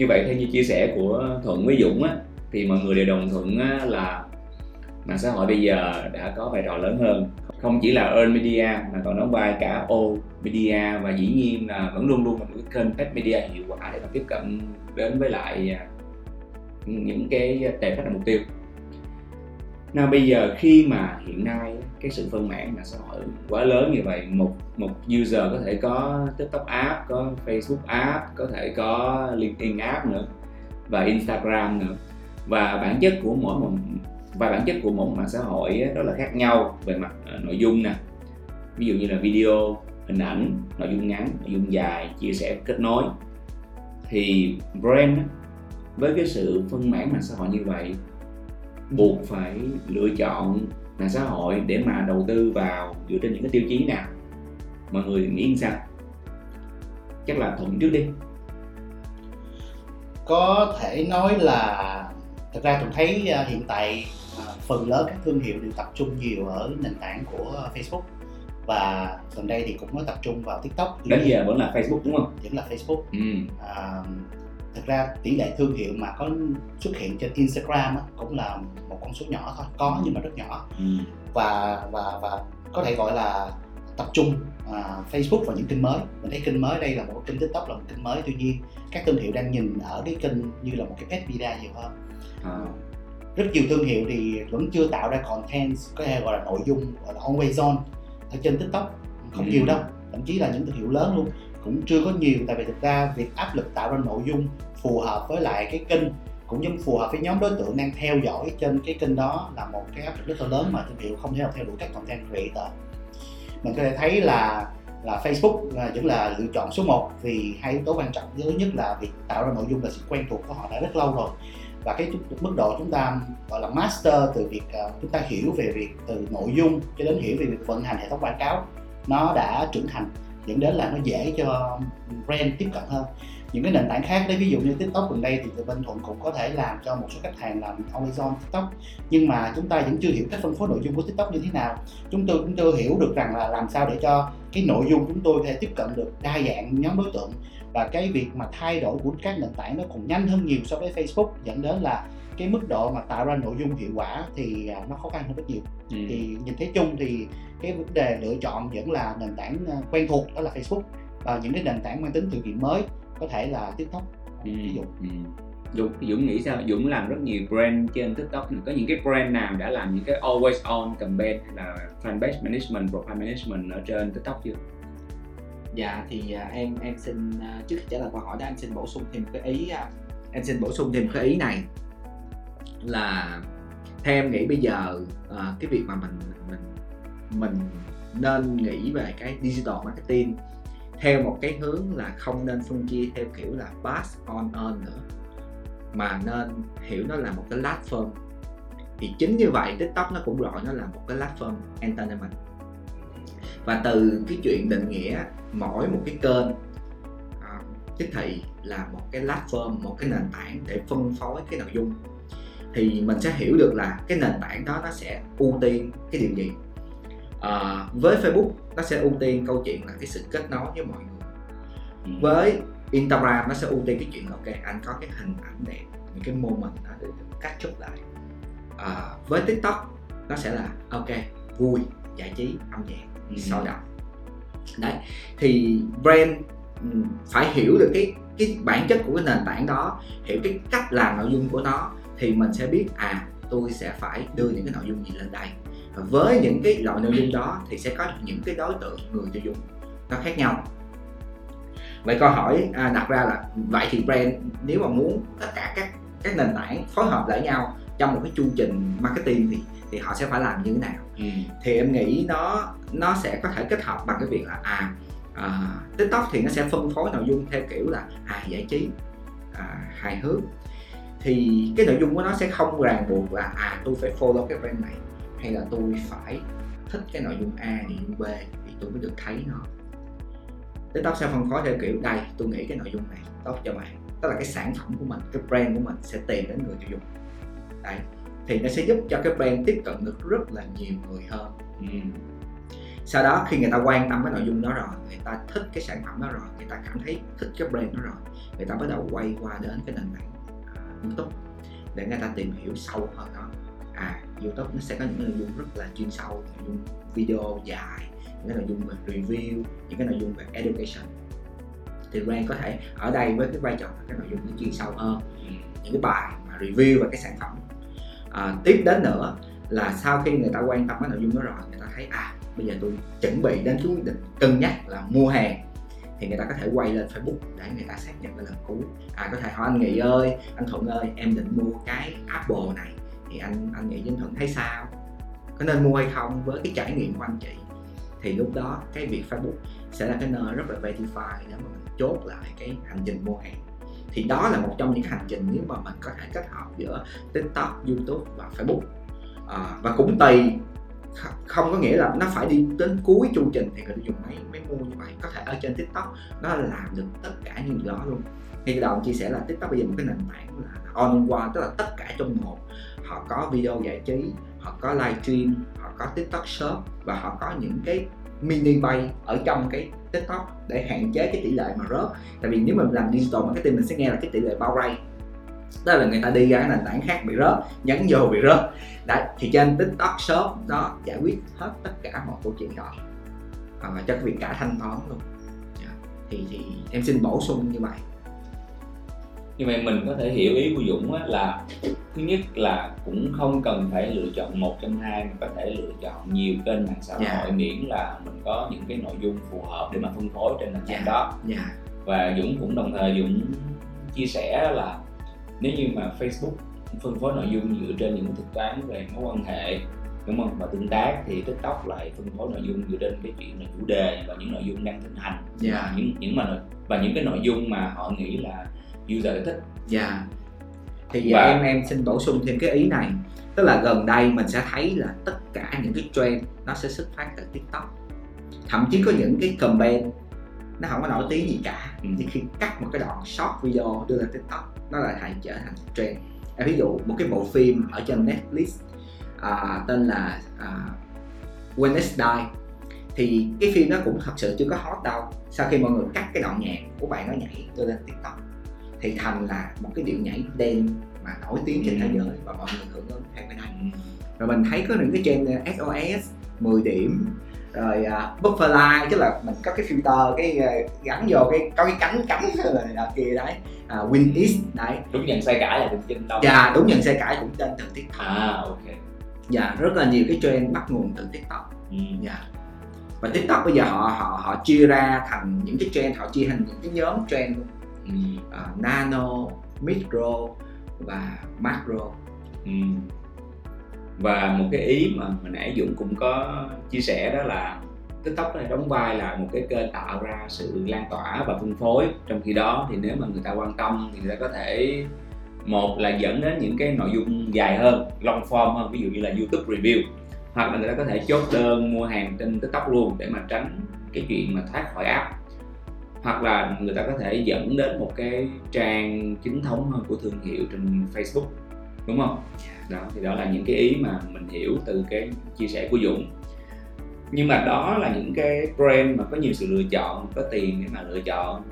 Như vậy theo như chia sẻ của Thuận với Dũng á, thì mọi người đều đồng thuận á, là mạng xã hội bây giờ đã có vai trò lớn hơn, không chỉ là earn media mà còn đóng vai cả owned media, và dĩ nhiên là vẫn luôn luôn là một cái kênh paid media hiệu quả để mà tiếp cận đến với lại những cái tệp khách hàng mục tiêu. Nào bây giờ khi mà hiện nay cái sự phân mảng mạng xã hội quá lớn như vậy, một user có thể có TikTok app, có Facebook app, có thể có LinkedIn app nữa và Instagram nữa, và bản chất của mỗi mạng xã hội đó là khác nhau về mặt nội dung nè, ví dụ như là video, hình ảnh, nội dung ngắn, nội dung dài, chia sẻ, kết nối. Thì brand với cái sự phân mảng mạng xã hội như vậy buộc phải lựa chọn mạng xã hội để mà đầu tư vào dựa trên những cái tiêu chí nào? Mọi người nghĩ sao? Chắc là Thuận trước đi. Có thể nói là thực ra tôi thấy hiện tại phần lớn các thương hiệu đều tập trung nhiều ở nền tảng của Facebook, và gần đây thì cũng có tập trung vào TikTok. Đến giờ vẫn là Facebook đúng không? Vẫn là Facebook. Thực ra tỷ lệ thương hiệu mà có xuất hiện trên Instagram cũng là một con số nhỏ thôi, có nhưng mà rất nhỏ. Và có thể gọi là tập trung Facebook vào những kênh mới. Mình thấy kênh mới đây là một kênh, TikTok là một kênh mới, tuy nhiên các thương hiệu đang nhìn ở cái kênh như là một cái paid media nhiều hơn. Rất nhiều thương hiệu thì vẫn chưa tạo ra content, có thể gọi là nội dung, gọi là always on ở trên TikTok, không nhiều đâu, thậm chí là những thương hiệu lớn luôn cũng chưa có nhiều, tại vì thực ra việc áp lực tạo ra nội dung phù hợp với lại cái kênh cũng như phù hợp với nhóm đối tượng đang theo dõi trên cái kênh đó là một cái áp lực rất là lớn mà thương hiệu không thể nào theo đuổi các content creator. Mình có thể thấy là Facebook vẫn là lựa chọn số 1 vì hai yếu tố quan trọng. Thứ nhất là việc tạo ra nội dung là sự quen thuộc của họ đã rất lâu rồi, và cái mức độ chúng ta gọi là master từ việc chúng ta hiểu về việc từ nội dung cho đến hiểu về việc vận hành hệ thống quảng cáo nó đã trưởng thành, dẫn đến là nó dễ cho brand tiếp cận hơn những cái nền tảng khác đấy. Ví dụ như TikTok gần đây thì từ bên Thuận cũng có thể làm cho một số khách hàng làm always on TikTok, nhưng mà chúng ta vẫn chưa hiểu cách phân phối nội dung của TikTok như thế nào. Chúng tôi cũng chưa hiểu được rằng là làm sao để cho cái nội dung chúng tôi có thể tiếp cận được đa dạng nhóm đối tượng, và cái việc mà thay đổi của các nền tảng nó cũng nhanh hơn nhiều so với Facebook, dẫn đến là cái mức độ mà tạo ra nội dung hiệu quả thì nó khó khăn hơn rất nhiều. Thì nhìn thấy chung thì cái vấn đề lựa chọn vẫn là nền tảng quen thuộc đó là Facebook, và những cái nền tảng mang tính thử nghiệm mới có thể là TikTok. Ví dụ Dũng nghĩ sao? Dũng làm rất nhiều brand trên TikTok, có những cái brand nào đã làm những cái always on campaign là fanpage management, profile management ở trên TikTok chưa? Dạ thì em xin, trước khi trả lời câu hỏi đó, em xin bổ sung thêm cái ý này là theo em nghĩ bây giờ cái việc mà mình nên nghĩ về cái digital marketing theo một cái hướng là không nên phân chia theo kiểu là pass on earn nữa, mà nên hiểu nó là một cái platform. Thì chính như vậy TikTok nó cũng gọi nó là một cái platform entertainment, và từ cái chuyện định nghĩa mỗi một cái kênh tiếp thị là một cái platform, một cái nền tảng để phân phối cái nội dung, thì mình sẽ hiểu được là cái nền tảng đó nó sẽ ưu tiên cái điều gì. Với Facebook nó sẽ ưu tiên câu chuyện là cái sự kết nối với mọi người. Với Instagram nó sẽ ưu tiên cái chuyện là ok, anh có cái hình ảnh đẹp, những cái moment đó để catch up lại. Với TikTok nó sẽ là ok, vui, giải trí, âm nhạc, sôi động. Đấy, thì brand phải hiểu được cái bản chất của cái nền tảng đó, hiểu cái cách làm nội dung của nó, thì mình sẽ biết tôi sẽ phải đưa những cái nội dung gì lên đây. Và với những cái loại nội dung đó thì sẽ có những cái đối tượng người tiêu dùng nó khác nhau. Vậy câu hỏi đặt ra là vậy thì brand nếu mà muốn tất cả các nền tảng phối hợp lại nhau trong một cái chu trình marketing thì họ sẽ phải làm như thế nào? Thì em nghĩ nó sẽ có thể kết hợp bằng cái việc là TikTok thì nó sẽ phân phối nội dung theo kiểu là giải trí, hài hước. Thì cái nội dung của nó sẽ không ràng buộc là tôi phải follow cái brand này, hay là tôi phải thích cái nội dung A, nội dung B thì tôi mới được thấy nó. TikTok sẽ phân phối theo kiểu đây, tôi nghĩ cái nội dung này tốt cho bạn, tức là cái sản phẩm của mình, cái brand của mình sẽ tìm đến người tiêu dùng. Đấy, thì nó sẽ giúp cho cái brand tiếp cận được rất là nhiều người hơn. Sau đó khi người ta quan tâm cái nội dung đó rồi, người ta thích cái sản phẩm đó rồi, người ta cảm thấy thích cái brand đó rồi, người ta bắt đầu quay qua đến cái nền tảng YouTube để người ta tìm hiểu sâu hơn đó. YouTube nó sẽ có những nội dung rất là chuyên sâu, nội dung video dài, những cái nội dung về review, những cái nội dung về education. Thì brand có thể ở đây với cái vai trò các nội dung nó chuyên sâu hơn, những cái bài mà review và cái sản phẩm. Tiếp đến nữa là sau khi người ta quan tâm cái nội dung đó rồi, người ta thấy bây giờ tôi chuẩn bị đến cái quyết định cân nhắc là mua hàng, thì người ta có thể quay lên Facebook để người ta xác nhận cái lần cuối. Có thể hỏi anh Nghị ơi, anh Thuận ơi, em định mua cái Apple này thì anh Nghị Vinh Thuận thấy sao, có nên mua hay không với cái trải nghiệm của anh chị? Thì lúc đó cái việc Facebook sẽ là cái nơi rất là verify để mà mình chốt lại cái hành trình mua hàng. Thì đó là một trong những hành trình nếu mà mình có thể kết hợp giữa TikTok, YouTube và Facebook. Và cũng tùy, không có nghĩa là nó phải đi đến cuối chu trình thì người dùng mới mua như vậy. Có thể ở trên TikTok nó làm được tất cả những đó luôn. Thì cái đầu chia sẻ là TikTok bây giờ một cái nền tảng là all in one, tức là tất cả trong một. Họ có video giải trí, họ có live stream, họ có TikTok Shop và họ có những cái mini bay ở trong cái TikTok để hạn chế cái tỷ lệ mà rớt. Tại vì nếu mình làm digital marketing mình sẽ nghe là cái tỷ lệ bao ray, tức là người ta đi ra cái nền tảng khác bị rớt, nhấn vô bị rớt. Đấy, thì trên TikTok Shop nó giải quyết hết tất cả mọi câu chuyện đó, và cho cái việc cả thanh toán luôn. Thì em xin bổ sung như vậy. Như vậy mình có thể hiểu ý của Dũng là thứ nhất là cũng không cần phải lựa chọn một trong hai, mình có thể lựa chọn nhiều kênh mạng xã hội, miễn là mình có những cái nội dung phù hợp để mà phân phối trên nền tảng đó. Và Dũng cũng đồng thời Dũng chia sẻ là nếu như mà Facebook phân phối nội dung dựa trên những thực toán về mối quan hệ, đúng không, và tương tác, thì TikTok lại phân phối nội dung dựa trên cái chuyện là chủ đề và những nội dung đang thịnh hành, và những cái nội dung mà họ nghĩ là user thích. Thì và... em xin bổ sung thêm cái ý này, tức là gần đây mình sẽ thấy là tất cả những cái trend nó sẽ xuất phát từ TikTok. Thậm chí có những cái campaign nó không có nổi tiếng gì cả, thì khi cắt một cái đoạn short video đưa lên TikTok nó lại trở thành trend. Ví dụ một cái bộ phim ở trên Netflix tên là Wednesday, thì cái phim nó cũng thật sự chưa có hot đâu. Sau khi mọi người cắt cái đoạn nhạc của bạn nó nhảy đưa lên TikTok thì thành là một cái điệu nhảy đen mà nổi tiếng trên thế giới và mọi người hưởng ứng theo cái này. Rồi mình thấy có những cái trend SOS 10 điểm rồi butterfly, tức là mình có cái filter cái gắn vô cái có cái cánh là kia đấy, win is đấy, đúng nhận sai cãi là từ trên đâu. Đúng nhận sai cãi cũng trên từ TikTok. Rất là nhiều cái trend bắt nguồn từ TikTok. Và TikTok bây giờ họ chia ra thành những cái trend, họ chia thành những cái nhóm trend luôn. Nano, micro và macro. Và một cái ý mà hồi nãy Dũng cũng có chia sẻ đó là TikTok này đóng vai là một cái kênh tạo ra sự lan tỏa và phân phối. Trong khi đó thì nếu mà người ta quan tâm thì người ta có thể một là dẫn đến những cái nội dung dài hơn, long form hơn, ví dụ như là YouTube review, hoặc là người ta có thể chốt đơn mua hàng trên TikTok luôn để mà tránh cái chuyện mà thoát khỏi app. Hoặc là người ta có thể dẫn đến một cái trang chính thống hơn của thương hiệu trên Facebook, đúng không? Đó, thì đó là những cái ý mà mình hiểu từ cái chia sẻ của Dũng. Nhưng mà đó là những cái brand mà có nhiều sự lựa chọn, có tiền để mà lựa chọn.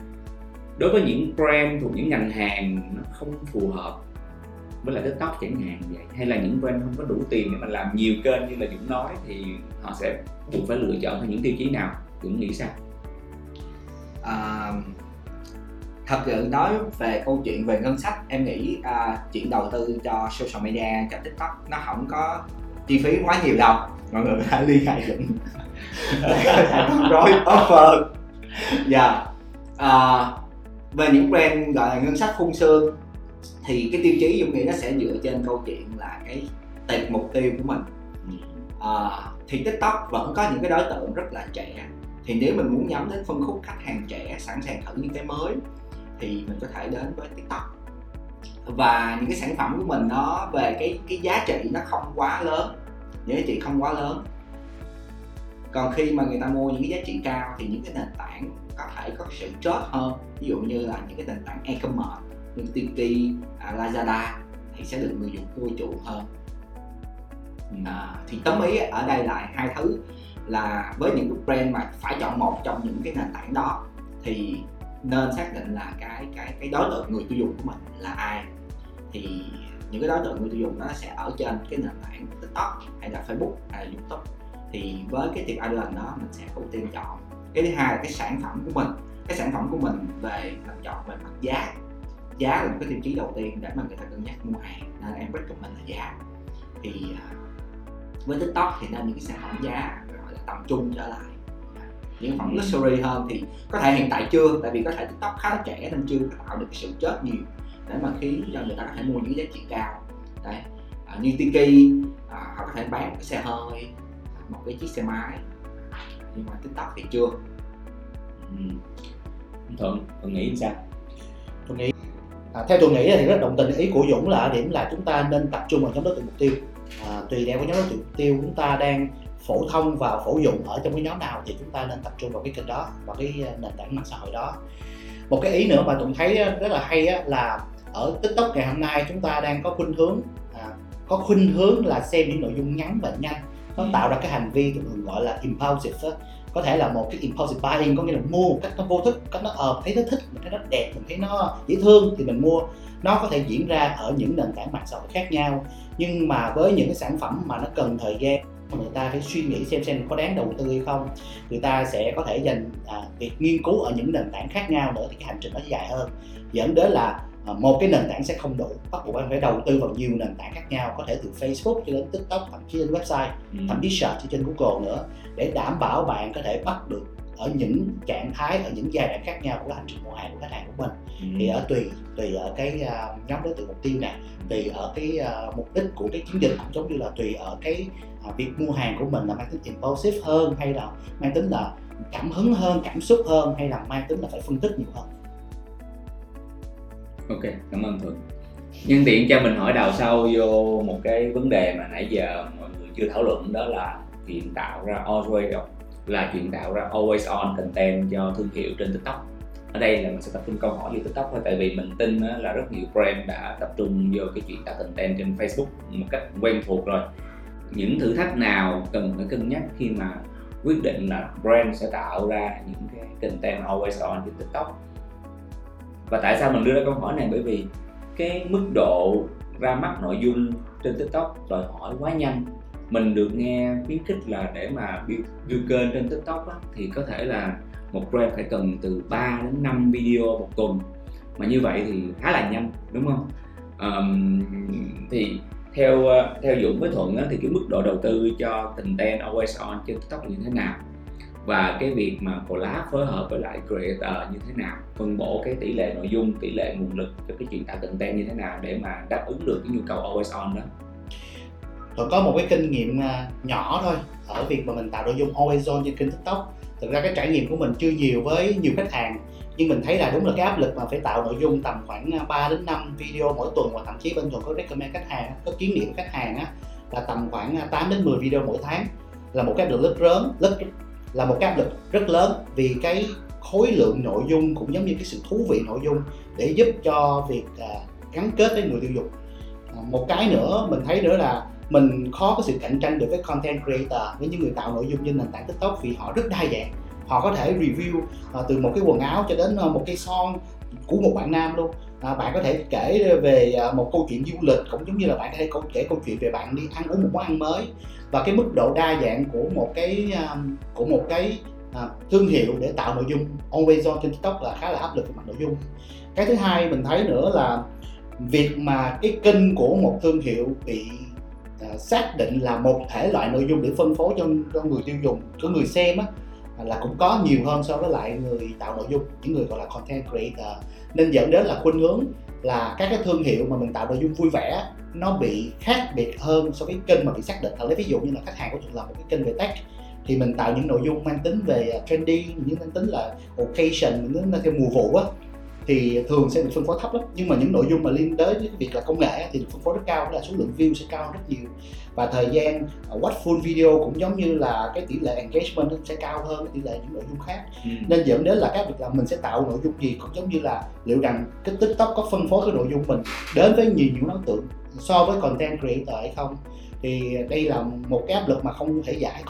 Đối với những brand thuộc những ngành hàng nó không phù hợp với lại TikTok chẳng hạn vậy, hay là những brand không có đủ tiền để mà làm nhiều kênh như là Dũng nói, thì họ sẽ buộc phải lựa chọn theo những tiêu chí nào? Dũng nghĩ sao? Thật sự nói về câu chuyện về ngân sách, em nghĩ chuyện đầu tư cho social media, cho TikTok nó không có chi phí quá nhiều đâu. Mọi người hãy liên hệ Dũng rồi offer. Về những brand gọi là ngân sách khung xương thì cái tiêu chí Dũng nghĩ nó sẽ dựa trên câu chuyện là cái tệp mục tiêu của mình. Thì TikTok vẫn có những cái đối tượng rất là trẻ. Thì nếu mình muốn nhắm đến phân khúc khách hàng trẻ sẵn sàng thử những cái mới thì mình có thể đến với TikTok. Và những cái sản phẩm của mình nó về cái giá trị nó không quá lớn, những giá trị không quá lớn. Còn khi mà người ta mua những cái giá trị cao thì những cái nền tảng có thể có sự chốt hơn. Ví dụ như là những cái nền tảng e-commerce như Tiki, Lazada thì sẽ được người dùng ưa chuộng hơn. Thì tóm ý ở đây là hai thứ là với những cái brand mà phải chọn một trong những cái nền tảng đó thì nên xác định là cái đối tượng người tiêu dùng của mình là ai. Thì những cái đối tượng người tiêu dùng nó sẽ ở trên cái nền tảng TikTok hay là Facebook hay là YouTube. Thì với cái tiệp audience đó mình sẽ ưu tiên chọn. Cái thứ hai là cái sản phẩm của mình. Cái sản phẩm của mình về mình chọn về mặt giá. Giá là một cái tiêu chí đầu tiên để mà người ta cân nhắc mua hàng, nên em recommend là giá. Thì với TikTok thì nên những cái sản phẩm giá gọi là tầm trung trở lại. Những phẩm luxury hơn thì có thể hiện tại chưa, tại vì có thể TikTok khá là trẻ nên chưa tạo được cái sự chớp nhiều để mà khiến cho người ta có thể mua những giá trị cao. Đấy, như Tiki họ có thể bán một cái xe hơi, một cái chiếc xe máy, nhưng mà TikTok thì chưa. Thuận nghĩ sao? Thuận nghĩ theo tôi nghĩ thì rất đồng tình ý của Dũng là ở điểm là chúng ta nên tập trung vào nhóm đối tượng mục tiêu. Tùy theo cái nhóm đối tượng mục tiêu chúng ta đang phổ thông và phổ dụng ở trong cái nhóm nào thì chúng ta nên tập trung vào cái kênh đó và cái nền tảng mạng xã hội đó. Một cái ý nữa mà tôi thấy rất là hay là ở TikTok ngày hôm nay chúng ta đang có khuynh hướng là xem những nội dung ngắn và nhanh, nó tạo ra cái hành vi tụi mình gọi là impulsive. Có thể là một cái impulsive buying, có nghĩa là mua một cách nó vô thức, cách nó thấy nó thích, mình thấy nó đẹp, mình thấy nó dễ thương thì mình mua. Nó có thể diễn ra ở những nền tảng mạng xã hội khác nhau, nhưng mà với những cái sản phẩm mà nó cần thời gian, người ta phải suy nghĩ xem có đáng đầu tư hay không, người ta sẽ có thể dành việc nghiên cứu ở những nền tảng khác nhau nữa thì cái hành trình nó dài hơn, dẫn đến là một cái nền tảng sẽ không đủ, bắt buộc bạn phải đầu tư vào nhiều nền tảng khác nhau, có thể từ Facebook cho đến TikTok, thậm chí trên website, thậm chí search trên Google nữa, để đảm bảo bạn có thể bắt được ở những trạng thái, ở những giai đoạn khác nhau của hành trình mua hàng của khách hàng của mình. Thì ở tùy ở cái nhóm đối tượng mục tiêu này, tùy ở cái mục đích của cái chiến dịch, cũng giống như là tùy ở cái việc mua hàng của mình là mang tính impulsive hơn, hay là mang tính là cảm hứng hơn, cảm xúc hơn, hay là mang tính là phải phân tích nhiều hơn. Ok, cảm ơn Thuận. Nhân tiện cho mình hỏi đào sâu vô một cái vấn đề mà nãy giờ mọi người chưa thảo luận, đó là chuyện tạo ra always on content cho thương hiệu trên TikTok. Ở đây là mình sẽ tập trung câu hỏi về TikTok thôi, tại vì mình tin là rất nhiều brand đã tập trung vô cái chuyện tạo content trên Facebook một cách quen thuộc rồi. Những thử thách nào cần phải cân nhắc khi mà quyết định là brand sẽ tạo ra những cái content always on trên TikTok? Và tại sao mình đưa ra câu hỏi này? Bởi vì cái mức độ ra mắt nội dung trên TikTok đòi hỏi quá nhanh. Mình được nghe khuyến khích là để mà build kênh trên TikTok á, thì có thể là một brand phải cần từ 3 đến 5 video một tuần, mà như vậy thì khá là nhanh, đúng không? Thì theo Dũng với Thuận á, thì cái mức độ đầu tư cho content always on trên TikTok như thế nào, và cái việc mà collab phối hợp với lại creator như thế nào, phân bổ cái tỷ lệ nội dung, tỷ lệ nguồn lực cho cái chuyện tạo content như thế nào để mà đáp ứng được cái nhu cầu always on đó? Tôi có một cái kinh nghiệm nhỏ thôi ở việc mà mình tạo nội dung always on trên kênh TikTok. Thực ra cái trải nghiệm của mình chưa nhiều với nhiều khách hàng, nhưng mình thấy là đúng là cái áp lực mà phải tạo nội dung tầm khoảng 3 đến 5 video mỗi tuần, và thậm chí bên Thuận có recommend khách hàng, có kiến nghị khách hàng á, là tầm khoảng 8 đến 10 video mỗi tháng, là một cái áp lực rất lớn, vì cái khối lượng nội dung cũng giống như cái sự thú vị nội dung để giúp cho việc gắn kết với người tiêu dùng. Một cái nữa mình thấy nữa là mình khó có sự cạnh tranh được với content creator, với những người tạo nội dung trên nền tảng TikTok, vì họ rất đa dạng. Họ có thể review từ một cái quần áo cho đến một cái son của một bạn nam luôn. Bạn có thể kể về một câu chuyện du lịch, cũng giống như là bạn có thể kể câu chuyện về bạn đi ăn uống một món ăn mới. Và cái mức độ đa dạng của một cái thương hiệu để tạo nội dung always on trên TikTok là khá là áp lực về mặt nội dung. Cái thứ hai mình thấy nữa là việc mà cái kênh của một thương hiệu bị xác định là một thể loại nội dung để phân phối cho người tiêu dùng, cho người xem á, là cũng có nhiều hơn so với lại người tạo nội dung, những người gọi là content creator, nên dẫn đến là khuynh hướng là các cái thương hiệu mà mình tạo nội dung vui vẻ nó bị khác biệt hơn so với kênh mà bị xác định. Lấy ví dụ như là khách hàng của chúng là một cái kênh về tech, thì mình tạo những nội dung mang tính về trendy, những mang tính là occasion, những theo mùa vụ á, thì thường sẽ được phân phối thấp lắm. Nhưng mà những nội dung mà liên tới với việc là công nghệ thì được phân phối rất cao, là số lượng view sẽ cao rất nhiều, và thời gian watch full video cũng giống như là cái tỷ lệ engagement nó sẽ cao hơn cái tỷ lệ những nội dung khác. Nên dẫn đến là các việc là mình sẽ tạo nội dung gì cũng giống như là liệu rằng cái TikTok có phân phối cái nội dung mình đến với nhiều đối tượng so với content creator hay không. Thì đây là một cái áp lực mà không dễ giải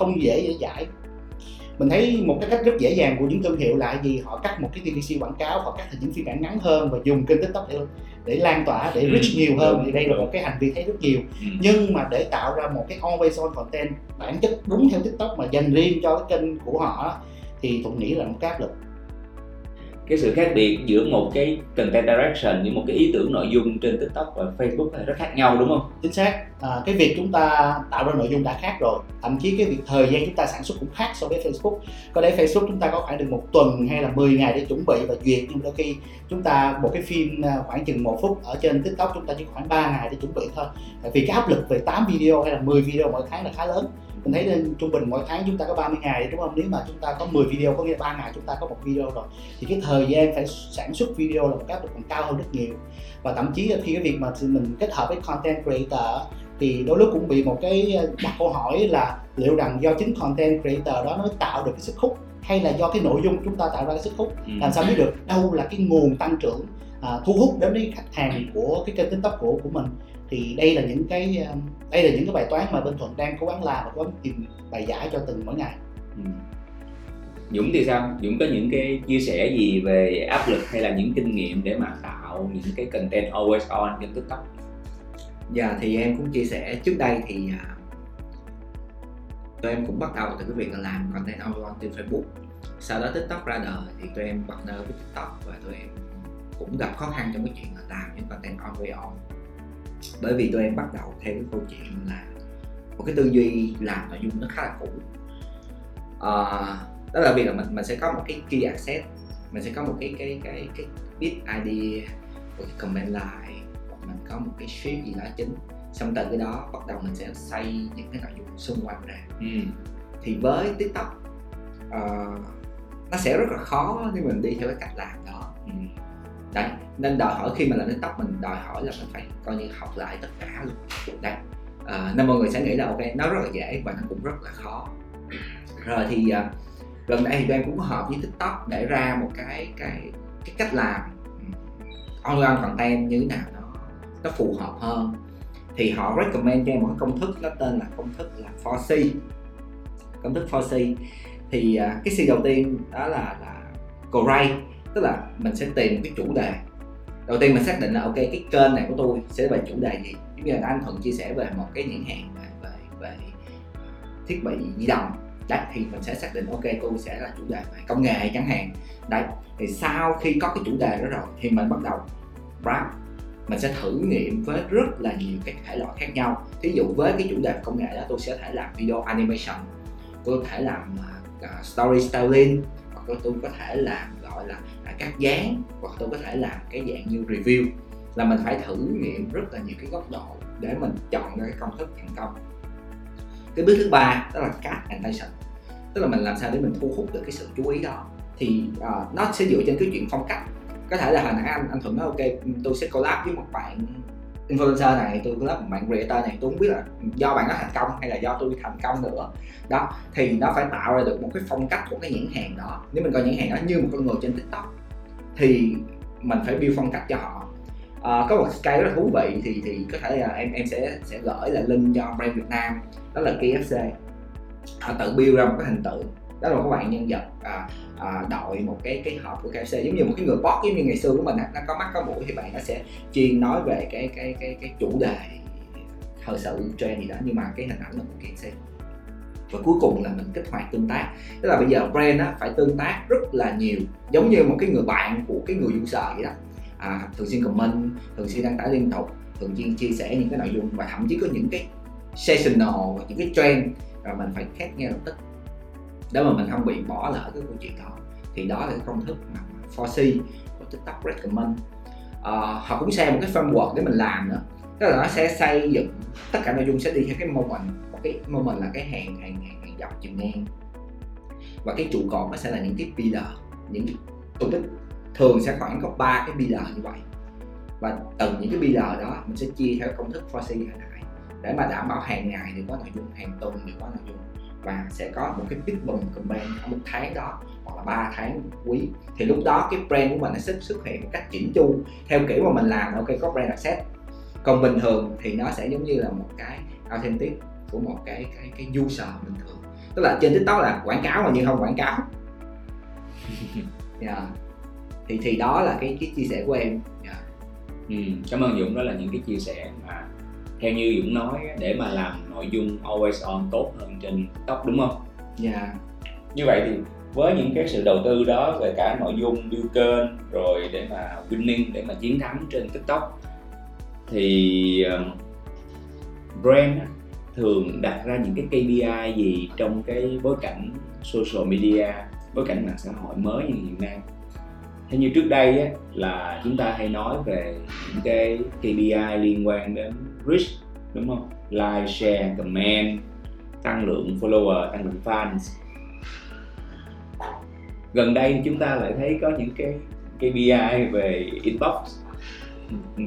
Mình thấy một cái cách rất dễ dàng của những thương hiệu là gì, họ cắt một cái TVC quảng cáo, họ cắt thành những phiên bản ngắn hơn và dùng kênh TikTok để lan tỏa, để reach nhiều hơn. Thì đây là một cái hành vi thấy rất nhiều. Nhưng mà để tạo ra một cái always on content bản chất đúng theo TikTok mà dành riêng cho cái kênh của họ thì Thuận nghĩ là một cái áp lực. Cái sự khác biệt giữa một cái content direction với một cái ý tưởng nội dung trên TikTok và Facebook là rất khác nhau, đúng không? Chính xác. Cái việc chúng ta tạo ra nội dung đã khác rồi, thậm chí cái việc thời gian chúng ta sản xuất cũng khác so với Facebook. Có lẽ Facebook chúng ta có khoảng được 1 tuần hay là 10 ngày để chuẩn bị và duyệt, nhưng đôi khi chúng ta một cái phim khoảng chừng 1 phút, ở trên TikTok chúng ta chỉ khoảng 3 ngày để chuẩn bị thôi. Tại vì cái áp lực về 8 video hay là 10 video mỗi tháng là khá lớn. Mình thấy nên trung bình mỗi tháng chúng ta có 30 ngày, đúng không? Nếu mà chúng ta có 10 video có nghĩa là 3 ngày chúng ta có một video rồi, thì cái thời gian phải sản xuất video là một áp lực còn cao hơn rất nhiều. Và thậm chí khi cái việc mà mình kết hợp với content creator thì đôi lúc cũng bị một cái đặt câu hỏi là liệu rằng do chính content creator đó nó tạo được cái sức hút hay là do cái nội dung chúng ta tạo ra cái sức hút. Làm sao biết được đâu là cái nguồn tăng trưởng thu hút đến cái khách hàng của cái kênh TikTok của mình. Thì đây là những cái bài toán mà bên Thuận đang cố gắng làm và cố gắng tìm bài giải cho từng mỗi ngày. Dũng thì sao? Dũng có những cái chia sẻ gì về áp lực hay là những kinh nghiệm để mà tạo những cái content always on trên TikTok? Dạ thì em cũng chia sẻ trước đây thì tụi em cũng bắt đầu từ cái việc là làm content always on trên Facebook. Sau đó TikTok ra đời thì tụi em partner với TikTok và tụi em cũng gặp khó khăn trong cái chuyện là làm những content always on. Bởi vì tụi em bắt đầu theo cái câu chuyện là một cái tư duy làm nội dung nó khá là cũ. Đó là việc là mình sẽ có một cái key asset, mình sẽ có một cái bit idea, một cái comment line, hoặc mình có một cái shape gì đó chính. Xong từ cái đó bắt đầu mình sẽ xây những cái nội dung xung quanh ra. Thì với TikTok nó sẽ rất là khó nếu mình đi theo cái cách làm đó. Đấy, nên đòi hỏi khi mà làm TikTok mình đòi hỏi là mình phải coi như học lại tất cả luôn. Đấy, nên mọi người sẽ nghĩ là ok, nó rất là dễ và nó cũng rất là khó. Rồi thì gần đây thì tụi em cũng hợp với TikTok để ra một cái cách làm online content như thế nào nó phù hợp hơn. Thì họ recommend cho em một cái công thức, nó tên là công thức là 4C. Công thức 4C thì cái C đầu tiên đó là correct, tức là mình sẽ tìm một cái chủ đề. Đầu tiên mình xác định là ok, cái kênh này của tôi sẽ về chủ đề gì. Giống như là anh Thuận chia sẻ về một cái nhãn hàng về thiết bị di động. Đấy, thì mình sẽ xác định ok, tôi sẽ là chủ đề về công nghệ chẳng hạn. Đấy, thì sau khi có cái chủ đề đó rồi thì mình bắt đầu wrap. Mình sẽ thử nghiệm với rất là nhiều các thể loại khác nhau. Thí dụ với cái chủ đề công nghệ đó, tôi sẽ thể làm video animation, tôi có thể làm storytelling, hoặc tôi có thể làm gọi là các dán, hoặc tôi có thể làm cái dạng như review. Là mình phải thử nghiệm rất là nhiều cái góc độ để mình chọn ra cái công thức thành công. Cái bước thứ ba đó là catch attention, tức là mình làm sao để mình thu hút được cái sự chú ý đó. Thì nó sẽ dựa trên cái chuyện phong cách. Có thể là hồi nãy anh Thuận nói ok, tôi sẽ collab với một bạn influencer này, tôi collab một bạn creator này, tôi không biết là do bạn đó thành công hay là do tôi thành công nữa. Đó, thì nó phải tạo ra được một cái phong cách của cái nhãn hàng đó. Nếu mình coi nhãn hàng đó như một con người trên TikTok thì mình phải build phong cách cho họ. Có một cái rất thú vị thì có thể là em sẽ gửi là link cho brand Việt Nam, đó là KFC. Họ tự build ra một cái hình tượng, đó là một bạn nhân vật đội một cái hộp của KFC, giống như một cái người boss giống như ngày xưa của mình, nó có mắt có mũi, thì bạn nó sẽ chuyên nói về cái chủ đề thời sự trend gì đó, nhưng mà cái hình ảnh là của KFC. Và cuối cùng là mình kích hoạt tương tác, tức là bây giờ brand á phải tương tác rất là nhiều, giống như một cái người bạn của cái người user vậy đó. Thường xuyên comment, thường xuyên đăng tải liên tục, thường xuyên chia sẻ những cái nội dung, và thậm chí có những cái seasonal và những cái trend rồi mình phải catch ngay lập tức để mà mình không bị bỏ lỡ cái câu chuyện đó. Thì đó là cái công thức mà 4C của TikTok recommend. Họ cũng share một cái framework để mình làm nữa, tức là nó sẽ xây dựng tất cả nội dung sẽ đi theo cái moment. Cái moment là cái hàng dọc chiều ngang, và cái trụ cột nó sẽ là những cái pillar, những cái topic thường sẽ khoảng có 3 cái pillar như vậy, và từ những cái pillar đó mình sẽ chia theo công thức 4C hồi nãy để mà đảm bảo hàng ngày thì có nội dung, hàng tuần thì có nội dung, và sẽ có một cái big bang campaign ở một tháng đó hoặc là 3 tháng quý. Thì lúc đó cái brand của mình nó sẽ xuất hiện một cách chỉnh chu theo kiểu mà mình làm. Ok, có brand asset, còn bình thường thì nó sẽ giống như là một cái authentic của một cái user bình thường. Tức là trên TikTok là quảng cáo mà như không quảng cáo. Yeah. Thì đó là cái chia sẻ của em. Yeah. Cảm ơn Dũng, đó là những cái chia sẻ mà theo như Dũng nói để mà làm nội dung always on tốt hơn trên TikTok, đúng không? Yeah. Như vậy thì với những cái sự đầu tư đó về cả nội dung, build kênh rồi để mà winning, để mà chiến thắng trên TikTok thì brand thường đặt ra những cái KPI gì trong cái bối cảnh social media, bối cảnh mạng xã hội mới như hiện nay? Thế như trước đây á, là chúng ta hay nói về những cái KPI liên quan đến reach, đúng không? Like, share, comment, tăng lượng follower, tăng lượng fans. Gần đây chúng ta lại thấy có những cái KPI về inbox,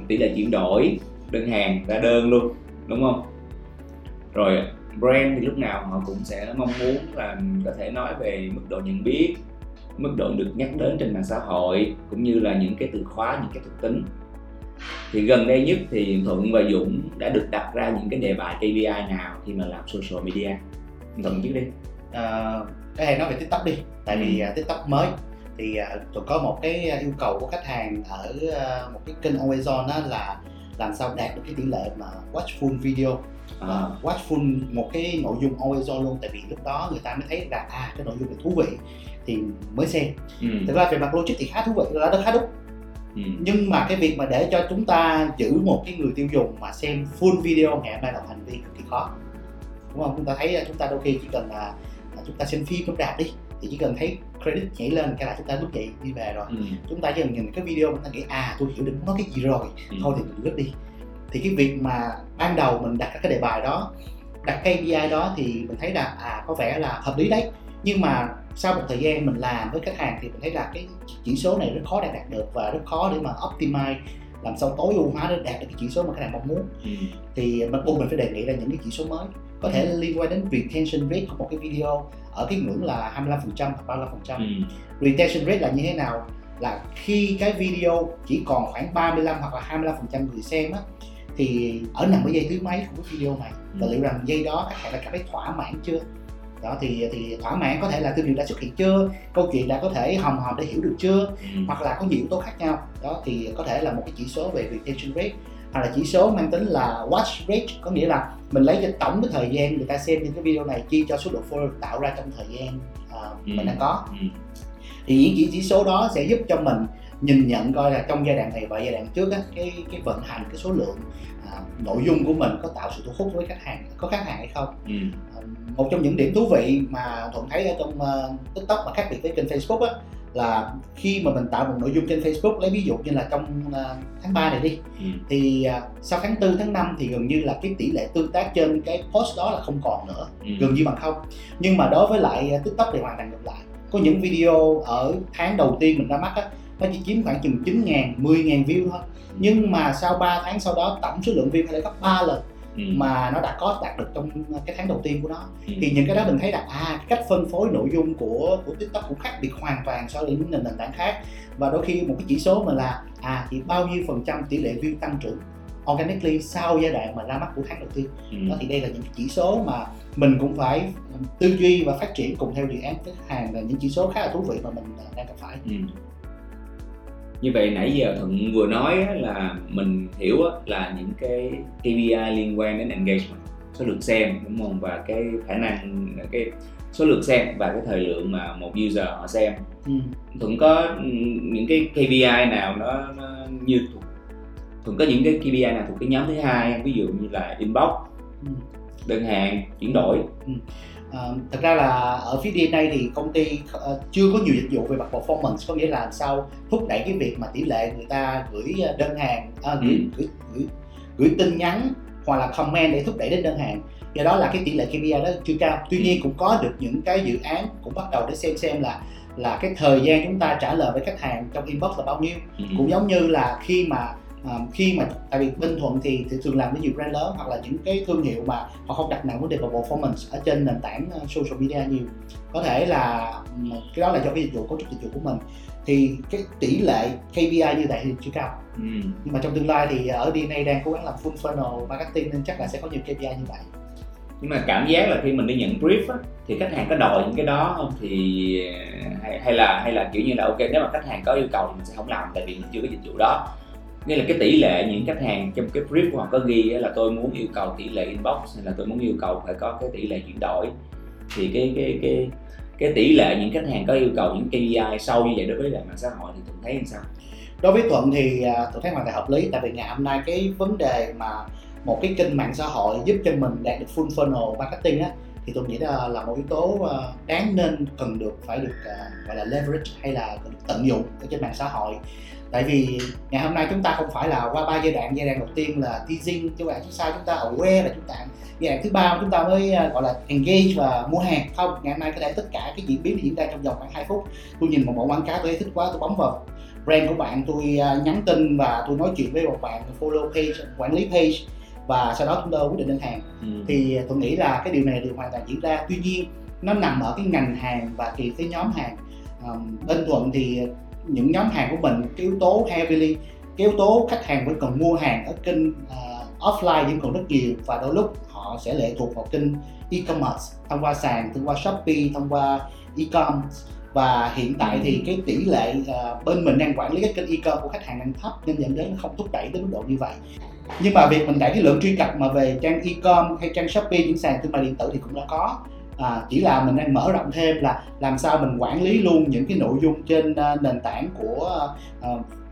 tỷ lệ chuyển đổi, đơn hàng, ra đơn luôn, đúng không? Rồi brand thì lúc nào họ cũng sẽ mong muốn là có thể nói về mức độ nhận biết, mức độ được nhắc đến trên mạng xã hội, cũng như là những cái từ khóa, những cái thuộc tính. Thì gần đây nhất thì Thuận và Dũng đã được đặt ra những cái đề bài KPI nào khi mà làm social media? Thuận trước đi. Có thể nói về TikTok đi, tại vì TikTok mới thì tôi có một cái yêu cầu của khách hàng ở một cái kênh always on, đó là làm sao đạt được cái tỷ lệ mà watch full video, watch full một cái nội dung always on luôn, tại vì lúc đó người ta mới thấy là cái nội dung này thú vị thì mới xem. Thực ra về mặt logic thì khá thú vị, nó khá đúng. Nhưng mà cái việc mà để cho chúng ta giữ một cái người tiêu dùng mà xem full video ngày hôm nay là hành vi cực kỳ khó, đúng không? Chúng ta thấy chúng ta đôi khi chỉ cần là chúng ta xem phim trong rạp đi thì chỉ cần thấy credit nhảy lên cái là chúng ta bước dậy đi về rồi. Chúng ta chỉ cần nhìn cái video mình ta nghĩ tôi hiểu được nó cái gì rồi, thôi thì mình lướt đi. Thì cái việc mà ban đầu mình đặt cái đề bài đó, đặt KPI đó thì mình thấy là có vẻ là hợp lý đấy, nhưng mà sau một thời gian mình làm với khách hàng thì mình thấy là cái chỉ số này rất khó để đạt được và rất khó để mà optimize, làm sao tối ưu hóa để đạt được cái chỉ số mà khách hàng mong muốn. Thì mình phải đề nghị là những cái chỉ số mới có thể liên quan đến retention rate của một cái video ở cái ngưỡng là 25% hoặc 35%. Retention rate là như thế nào? Là khi cái video chỉ còn khoảng 35 hoặc là 25% người xem á, thì ở nằm ở giây thứ mấy của cái video này, và liệu rằng giây đó các bạn đã cảm thấy thỏa mãn chưa? Đó thì thỏa mãn có thể là thương hiệu đã xuất hiện chưa, câu chuyện đã có thể hòm hòm để hiểu được chưa, hoặc là có nhiều yếu tố khác nhau. Đó thì có thể là một cái chỉ số về retention rate, hoặc là chỉ số mang tính là watch rate, có nghĩa là mình lấy cái tổng cái thời gian người ta xem những cái video này chia cho số lượng follower tạo ra trong thời gian mình đang có. Thì những chỉ số đó sẽ giúp cho mình nhìn nhận coi là trong giai đoạn này và giai đoạn trước á, cái vận hành, cái số lượng nội dung của mình có tạo sự thu hút với khách hàng, có khách hàng hay không. Một trong những điểm thú vị mà Thuận thấy ở trong TikTok mà khác biệt với kênh Facebook á, là khi mà mình tạo một nội dung trên Facebook, lấy ví dụ như là trong tháng 3 này đi, thì sau tháng 4, tháng 5 thì gần như là cái tỷ lệ tương tác trên cái post đó là không còn nữa, gần như bằng không. Nhưng mà đối với lại TikTok thì hoàn toàn ngược lại. Có những video ở tháng đầu tiên mình ra mắt á, nó chỉ chiếm khoảng chừng 9.000, 10.000 view thôi, nhưng mà sau 3 tháng sau đó tổng số lượng view có thể gấp 3 lần mà nó đã có đạt được trong cái tháng đầu tiên của nó. Thì những cái đó mình thấy là cách phân phối nội dung của TikTok cũng khác biệt hoàn toàn so với những nền tảng khác. Và đôi khi một cái chỉ số mà là thì bao nhiêu phần trăm tỷ lệ view tăng trưởng organically sau giai đoạn mà ra mắt của tháng đầu tiên. Đó thì đây là những chỉ số mà mình cũng phải tư duy và phát triển cùng theo dự án khách hàng, là những chỉ số khá là thú vị mà mình đang gặp phải. Như vậy nãy giờ Thuận vừa nói là mình hiểu là những cái KPI liên quan đến engagement, số lượng xem, đúng không? Và cái khả năng, cái số lượng xem và cái thời lượng mà một user họ xem. Thuận có những cái KPI nào nó như Thuận có những cái KPI nào thuộc cái nhóm thứ hai, ví dụ như là inbox, đơn hàng, chuyển đổi? Thật ra là ở phía DNA thì công ty chưa có nhiều dịch vụ về mặt performance, có nghĩa là làm sao thúc đẩy cái việc mà tỷ lệ người ta gửi đơn hàng, gửi tin nhắn hoặc là comment để thúc đẩy đến đơn hàng. Do đó là cái tỷ lệ KPI đó chưa cao. Tuy nhiên cũng có được những cái dự án cũng bắt đầu để xem là cái thời gian chúng ta trả lời với khách hàng trong inbox là bao nhiêu. Cũng giống như là khi mà tại vì Minh Thuận thì thường làm với nhiều brand lớn hoặc là những cái thương hiệu mà họ không đặt nặng vấn đề về performance ở trên nền tảng social media nhiều, có thể là cái đó là do cái dịch vụ, cấu trúc dịch vụ của mình, thì cái tỷ lệ KPI như vậy thì chưa cao. Nhưng mà trong tương lai thì ở DNA đang cố gắng làm full funnel marketing nên chắc là sẽ có nhiều KPI như vậy. Nhưng mà cảm giác là khi mình đi nhận brief á, thì khách hàng có đòi những cái đó không, thì hay là kiểu như là ok, nếu mà khách hàng có yêu cầu thì mình sẽ không làm tại vì mình chưa có dịch vụ đó. Nghĩa là cái tỷ lệ những khách hàng trong cái brief của họ có ghi là tôi muốn yêu cầu tỷ lệ inbox hay là tôi muốn yêu cầu phải có cái tỷ lệ chuyển đổi, thì cái tỷ lệ những khách hàng có yêu cầu những KPI sâu như vậy đối với lại mạng xã hội thì Thuận thấy làm sao? Đối với Thuận thì Thuận thấy hoàn toàn hợp lý, tại vì ngày hôm nay cái vấn đề mà một cái kênh mạng xã hội giúp cho mình đạt được full funnel marketing á, thì Thuận nghĩ là một yếu tố đáng nên cần được phải được gọi là leverage hay là cần được tận dụng ở trên mạng xã hội. Tại vì ngày hôm nay chúng ta không phải là qua ba giai đoạn đầu tiên là teasing, giai đoạn thứ sau chúng ta aware, là chúng ta giai đoạn thứ ba chúng ta mới gọi là engage và mua hàng. Không, ngày hôm nay có thể tất cả cái diễn biến diễn ra trong vòng khoảng 2 phút. Tôi nhìn một mẫu quảng cáo tôi thấy thích quá, tôi bấm vào brand của bạn, tôi nhắn tin và tôi nói chuyện với một bạn follow page, quản lý page, và sau đó chúng tôi quyết định đơn hàng. Thì tôi nghĩ là cái điều này đều hoàn toàn diễn ra, tuy nhiên nó nằm ở cái ngành hàng và cái nhóm hàng. Bên Thuận thì những nhóm hàng của mình, cái yếu tố heavily, cái yếu tố khách hàng vẫn còn mua hàng ở kênh offline vẫn còn rất nhiều, và đôi lúc họ sẽ lệ thuộc vào kênh e-commerce, thông qua sàn, thông qua Shopee, thông qua e-com. Và hiện tại thì cái tỷ lệ bên mình đang quản lý cái kênh e-com của khách hàng đang thấp, nên dẫn đến không thúc đẩy đến mức độ như vậy. Nhưng mà việc mình đẩy cái lượng truy cập mà về trang e-com hay trang Shopee, những sàn thương mại điện tử thì cũng đã có. Chỉ là mình đang mở rộng thêm là làm sao mình quản lý luôn những cái nội dung trên nền tảng của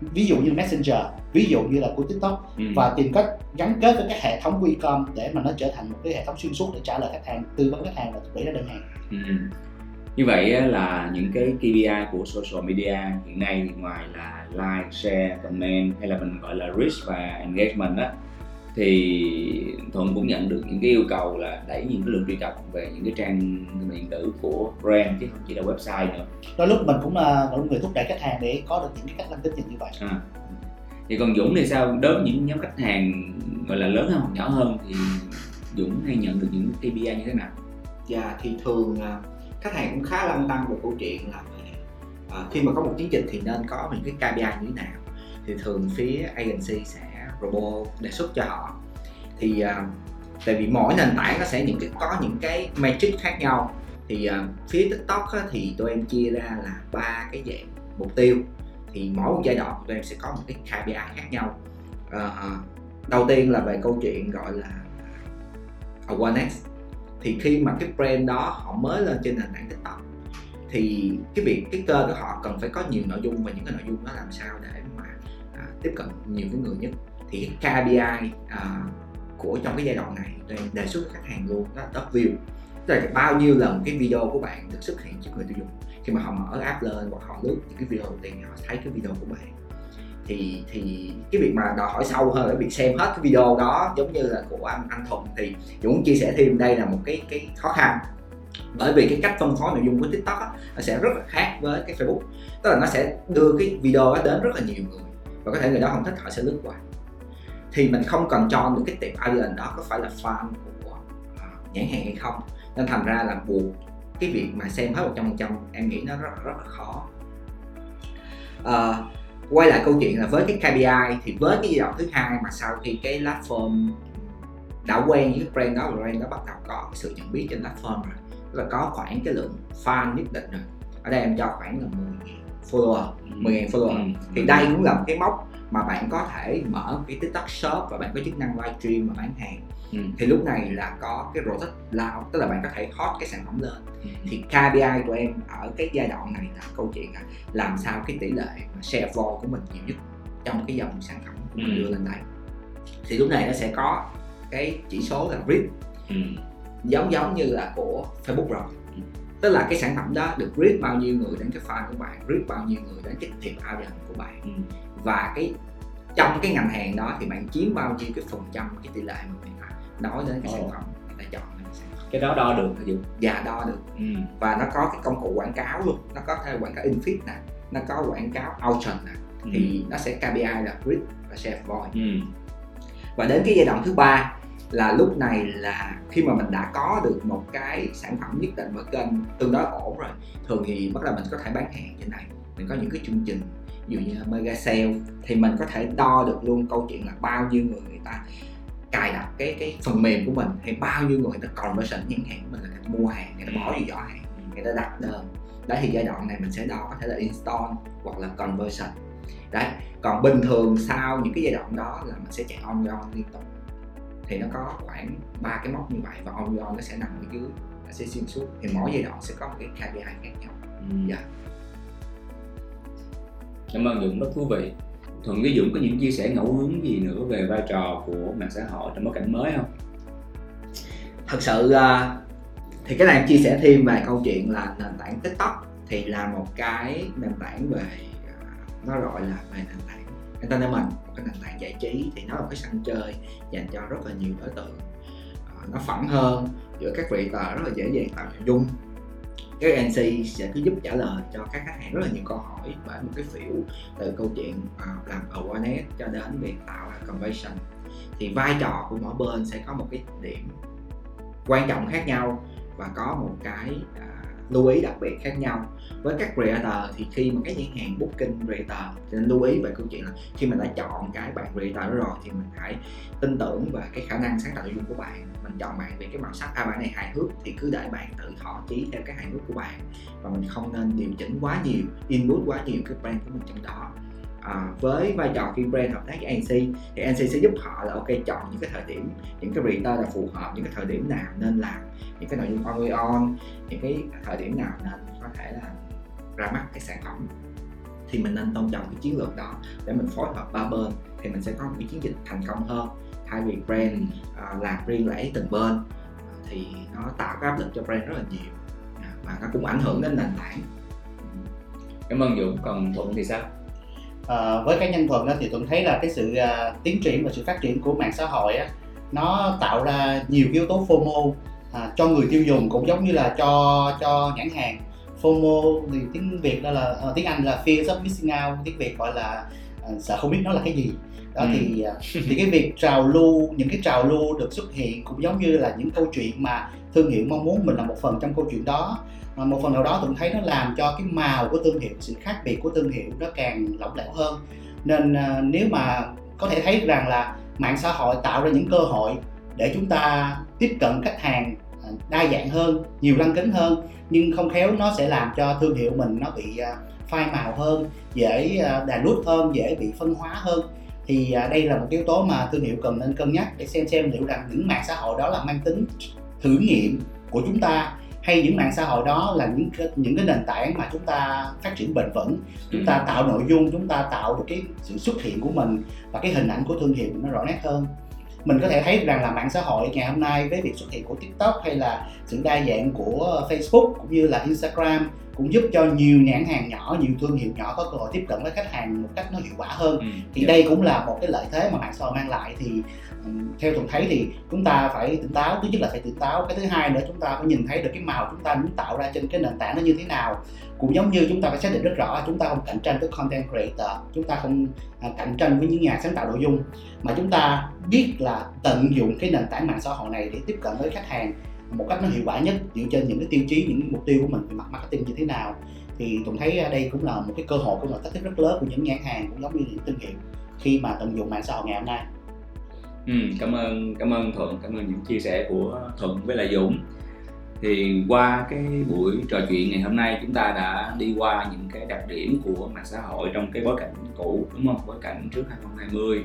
ví dụ như Messenger, ví dụ như là của TikTok, và tìm cách gắn kết với các hệ thống của e-com để mà nó trở thành một cái hệ thống xuyên suốt để trả lời khách hàng, tư vấn khách hàng và đẩy ra đơn hàng. Như vậy là những cái KPI của social media hiện nay thì ngoài là like, share, comment hay là mình gọi là reach và engagement á, thì Thuận cũng nhận được những cái yêu cầu là đẩy những cái lượng truy cập về những cái trang điện tử của brand chứ không chỉ là website nữa. Đôi lúc mình cũng là một người thúc đẩy khách hàng để có được những cái cách làm tích cực như vậy. Thì còn Dũng thì sao? Đối với những nhóm khách hàng gọi là lớn hơn hoặc nhỏ hơn thì Dũng hay nhận được những KPI như thế nào? Dạ thì thường khách hàng cũng khá lăn tăn về câu chuyện là khi mà có một chiến dịch thì nên có những cái KPI như thế nào. Thì thường phía agency sẽ robot đề xuất cho họ. Thì tại vì mỗi nền tảng nó sẽ có những cái matrix khác nhau. Thì phía TikTok á, thì tụi em chia ra là 3 cái dạng mục tiêu. Thì mỗi một giai đoạn tụi em sẽ có một cái KPI khác nhau. Đầu tiên là về câu chuyện gọi là awareness. Thì khi mà cái brand đó họ mới lên trên nền tảng TikTok thì cái việc cái kênh của họ cần phải có nhiều nội dung, và những cái nội dung đó làm sao để mà tiếp cận nhiều cái người nhất. Thì KPI của trong cái giai đoạn này tôi đề xuất với khách hàng luôn đó là top view, tức là bao nhiêu lần cái video của bạn được xuất hiện cho người tiêu dùng. Khi mà họ mở app lên hoặc họ lướt những cái video đầu tiên, họ thấy cái video của bạn thì cái việc mà đòi hỏi sâu hơn, cái việc xem hết cái video đó, giống như là của anh Thuận thì Dũng chia sẻ thêm, đây là một cái khó khăn, bởi vì cái cách phân phối nội dung của TikTok đó, nó sẽ rất là khác với cái Facebook, tức là nó sẽ đưa cái video đó đến rất là nhiều người và có thể người đó không thích họ sẽ lướt qua. Thì mình không cần cho được cái tiệm audience đó có phải là fan của nhãn hàng hay không, nên thành ra là buộc cái việc mà xem hết 100% em nghĩ nó rất là khó. Quay lại câu chuyện là với cái KPI thì với cái giai đoạn thứ hai mà sau khi cái platform đã quen với cái brand đó, và brand đó bắt đầu có cái sự nhận biết trên platform rồi, tức là có khoảng cái lượng fan nhất định rồi, ở đây em cho khoảng là 10.000 follower, thì đây cũng là một cái mốc mà bạn có thể mở cái TikTok shop và bạn có chức năng livestream và bán hàng. Thì lúc này là có cái rotate lao, tức là bạn có thể hot cái sản phẩm lên. Thì KPI của em ở cái giai đoạn này là câu chuyện là làm sao cái tỷ lệ share volume của mình nhiều nhất trong cái dòng sản phẩm của mình đưa lên đây. Thì lúc này nó sẽ có cái chỉ số là reach, giống như là của Facebook rồi. Tức là cái sản phẩm đó được reach bao nhiêu người đến cái fan của bạn, reach bao nhiêu người đến cái thiệp audience của bạn. Và cái trong cái ngành hàng đó thì bạn chiếm bao nhiêu cái phần trăm, cái tỷ lệ mà nói đến cái sản phẩm người ta chọn cái sản phẩm. Cái đó đo được hả Dũng? Dạ đo được. Và nó có cái công cụ quảng cáo luôn, nó có thể quảng cáo infeed nè, nó có quảng cáo auction nè. Thì nó sẽ KPI là reach và share volume. Và đến cái giai đoạn thứ ba là lúc này là khi mà mình đã có được một cái sản phẩm nhất định với kênh tương đối ổn rồi, thường thì bắt đầu mình có thể bán hàng trên này, mình có những cái chương trình ví dụ như mega sale, thì mình có thể đo được luôn câu chuyện là bao nhiêu người ta cài đặt cái phần mềm của mình, hay bao nhiêu người ta conversion nhãn hàng mình, là người ta mua hàng, người ta bỏ vô giỏ hàng, người ta đặt đơn. Đấy thì giai đoạn này mình sẽ đo có thể là install hoặc là conversion. Đấy, còn bình thường sau những cái giai đoạn đó là mình sẽ chạy on liên tục. Thì nó có khoảng 3 cái mốc như vậy, và on nó sẽ nằm ở dưới, nó sẽ xuyên suốt. Thì mỗi giai đoạn sẽ có một cái KPI khác nhau. Dạ. Cảm ơn Dũng, rất thú vị. Thuận với Dũng có những chia sẻ ngẫu hứng gì nữa về vai trò của mạng xã hội trong bối cảnh mới không? Thật sự thì cái này em chia sẻ thêm về câu chuyện là nền tảng TikTok thì là một cái nền tảng về, nó gọi là về nền tảng entertainment, một cái nền tảng giải trí, thì nó là một cái sân chơi dành cho rất là nhiều đối tượng. Nó phẳng hơn giữa các creator, rất là dễ dàng tạo nội dung. Các MC sẽ cứ giúp trả lời cho các khách hàng rất là nhiều câu hỏi bởi một cái phiểu từ câu chuyện làm awareness cho đến việc tạo ra conversion. Thì vai trò của mỗi bên sẽ có một cái điểm quan trọng khác nhau và có một cái lưu ý đặc biệt khác nhau. Với các creator thì khi mà các nhãn hàng booking creator thì nên lưu ý về câu chuyện là khi mình đã chọn cái bạn creator rồi thì mình hãy tin tưởng về cái khả năng sáng tạo nội dung của bạn. Mình chọn bạn về cái màu sắc, bạn này hài hước thì cứ để bạn tự thỏa chí theo cái hài hước của bạn, và mình không nên điều chỉnh quá nhiều, input quá nhiều cái brand của mình trong đó. Với vai trò khi brand hợp tác với ANC thì ANC sẽ giúp họ là ok chọn những cái thời điểm, những cái creator là phù hợp, những cái thời điểm nào nên làm những cái nội dung on, những cái thời điểm nào nên có thể là ra mắt cái sản phẩm. Thì mình nên tôn trọng cái chiến lược đó để mình phối hợp ba bên thì mình sẽ có một cái chiến dịch thành công hơn, thay vì brand làm riêng lẻ từng bên thì nó tạo cái áp lực cho brand rất là nhiều và nó cũng ảnh hưởng đến nền tảng. Cảm ơn Dũng, còn Thuận thì sao? Với cá nhân Thuận đó, thì Thuận thấy là cái sự tiến triển và sự phát triển của mạng xã hội á, nó tạo ra nhiều yếu tố FOMO cho người tiêu dùng cũng giống như là cho nhãn hàng. FOMO thì tiếng Việt đó là tiếng Anh là Fear of Missing Out, tiếng Việt gọi là sợ không biết nó là cái gì đó. Thì cái việc trào lưu, những cái trào lưu được xuất hiện cũng giống như là những câu chuyện mà thương hiệu mong muốn mình là một phần trong câu chuyện đó. Một phần nào đó tôi thấy nó làm cho cái màu của thương hiệu, sự khác biệt của thương hiệu nó càng lỏng lẻo hơn. Nên nếu mà có thể thấy rằng là mạng xã hội tạo ra những cơ hội để chúng ta tiếp cận khách hàng đa dạng hơn, nhiều lăng kính hơn, nhưng không khéo nó sẽ làm cho thương hiệu mình nó bị phai màu hơn, dễ đà nút hơn, dễ bị phân hóa hơn. Thì đây là một yếu tố mà thương hiệu cần nên cân nhắc để xem liệu rằng những mạng xã hội đó là mang tính thử nghiệm của chúng ta, hay những mạng xã hội đó là những cái nền tảng mà chúng ta phát triển bền vững, chúng ta tạo nội dung, chúng ta tạo được cái sự xuất hiện của mình và cái hình ảnh của thương hiệu nó rõ nét hơn. Mình có thể thấy rằng là mạng xã hội ngày hôm nay với việc xuất hiện của TikTok hay là sự đa dạng của Facebook cũng như là Instagram cũng giúp cho nhiều nhãn hàng nhỏ, nhiều thương hiệu nhỏ có cơ hội tiếp cận với khách hàng một cách nó hiệu quả hơn. Thì đây cũng là một cái lợi thế mà mạng xã hội mang lại. Thì theo Thuận thấy thì chúng ta phải tỉnh táo, thứ nhất là phải tỉnh táo, cái thứ hai nữa chúng ta phải nhìn thấy được cái màu chúng ta muốn tạo ra trên cái nền tảng nó như thế nào. Cũng giống như chúng ta phải xác định rất rõ chúng ta không cạnh tranh với content creator, chúng ta không cạnh tranh với những nhà sáng tạo nội dung, mà chúng ta biết là tận dụng cái nền tảng mạng xã hội này để tiếp cận với khách hàng một cách nó hiệu quả nhất dựa trên những cái tiêu chí, những cái mục tiêu của mình về mặt marketing như thế nào. Thì tôi thấy đây cũng là một cái cơ hội, cũng là thách thức rất lớn của những nhãn hàng cũng giống như những thương hiệu khi mà tận dụng mạng xã hội ngày hôm nay. Cảm ơn Thuận, cảm ơn những chia sẻ của Thuận với lại Dũng. Thì qua cái buổi trò chuyện ngày hôm nay chúng ta đã đi qua những cái đặc điểm của mạng xã hội trong cái bối cảnh cũ, đúng không? Bối cảnh trước 2020.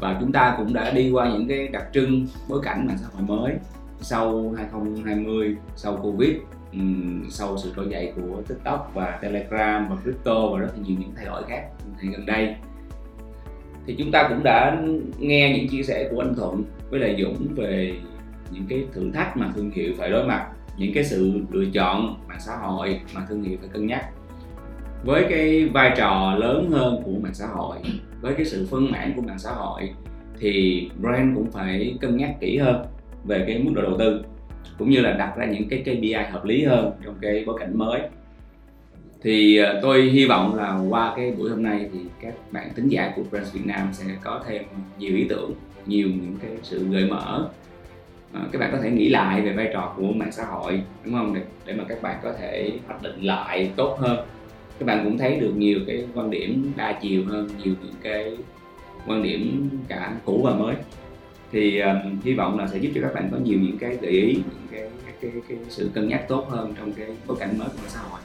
Và chúng ta cũng đã đi qua những cái đặc trưng bối cảnh mạng xã hội mới sau 2020, sau Covid, sau sự trỗi dậy của TikTok và Telegram và crypto và rất là nhiều những thay đổi khác gần đây. Thì chúng ta cũng đã nghe những chia sẻ của anh Thuận với lại Dũng về những cái thử thách mà thương hiệu phải đối mặt, những cái sự lựa chọn mạng xã hội mà thương hiệu phải cân nhắc. Với cái vai trò lớn hơn của mạng xã hội, với cái sự phân mảng của mạng xã hội thì brand cũng phải cân nhắc kỹ hơn về cái mức độ đầu tư cũng như là đặt ra những cái KPI hợp lý hơn trong cái bối cảnh mới. Thì tôi hy vọng là qua cái buổi hôm nay thì các bạn thính giả của Brands Việt Nam sẽ có thêm nhiều ý tưởng, nhiều những cái sự gợi mở. Các bạn có thể nghĩ lại về vai trò của mạng xã hội, đúng không? Để mà các bạn có thể hoạch định lại tốt hơn. Các bạn cũng thấy được nhiều cái quan điểm đa chiều hơn, nhiều những cái quan điểm cả cũ và mới. Thì hy vọng là sẽ giúp cho các bạn có nhiều những cái gợi ý, những cái sự cân nhắc tốt hơn trong cái bối cảnh mới của xã hội.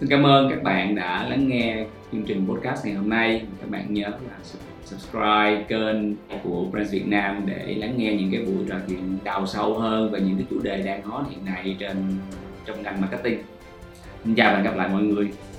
Xin cảm ơn các bạn đã lắng nghe chương trình podcast ngày hôm nay. Các bạn nhớ là subscribe kênh của Brands Việt Nam để lắng nghe những cái buổi trò chuyện đào sâu hơn về những cái chủ đề đang hot hiện nay trong ngành marketing. Xin chào và hẹn gặp lại mọi người.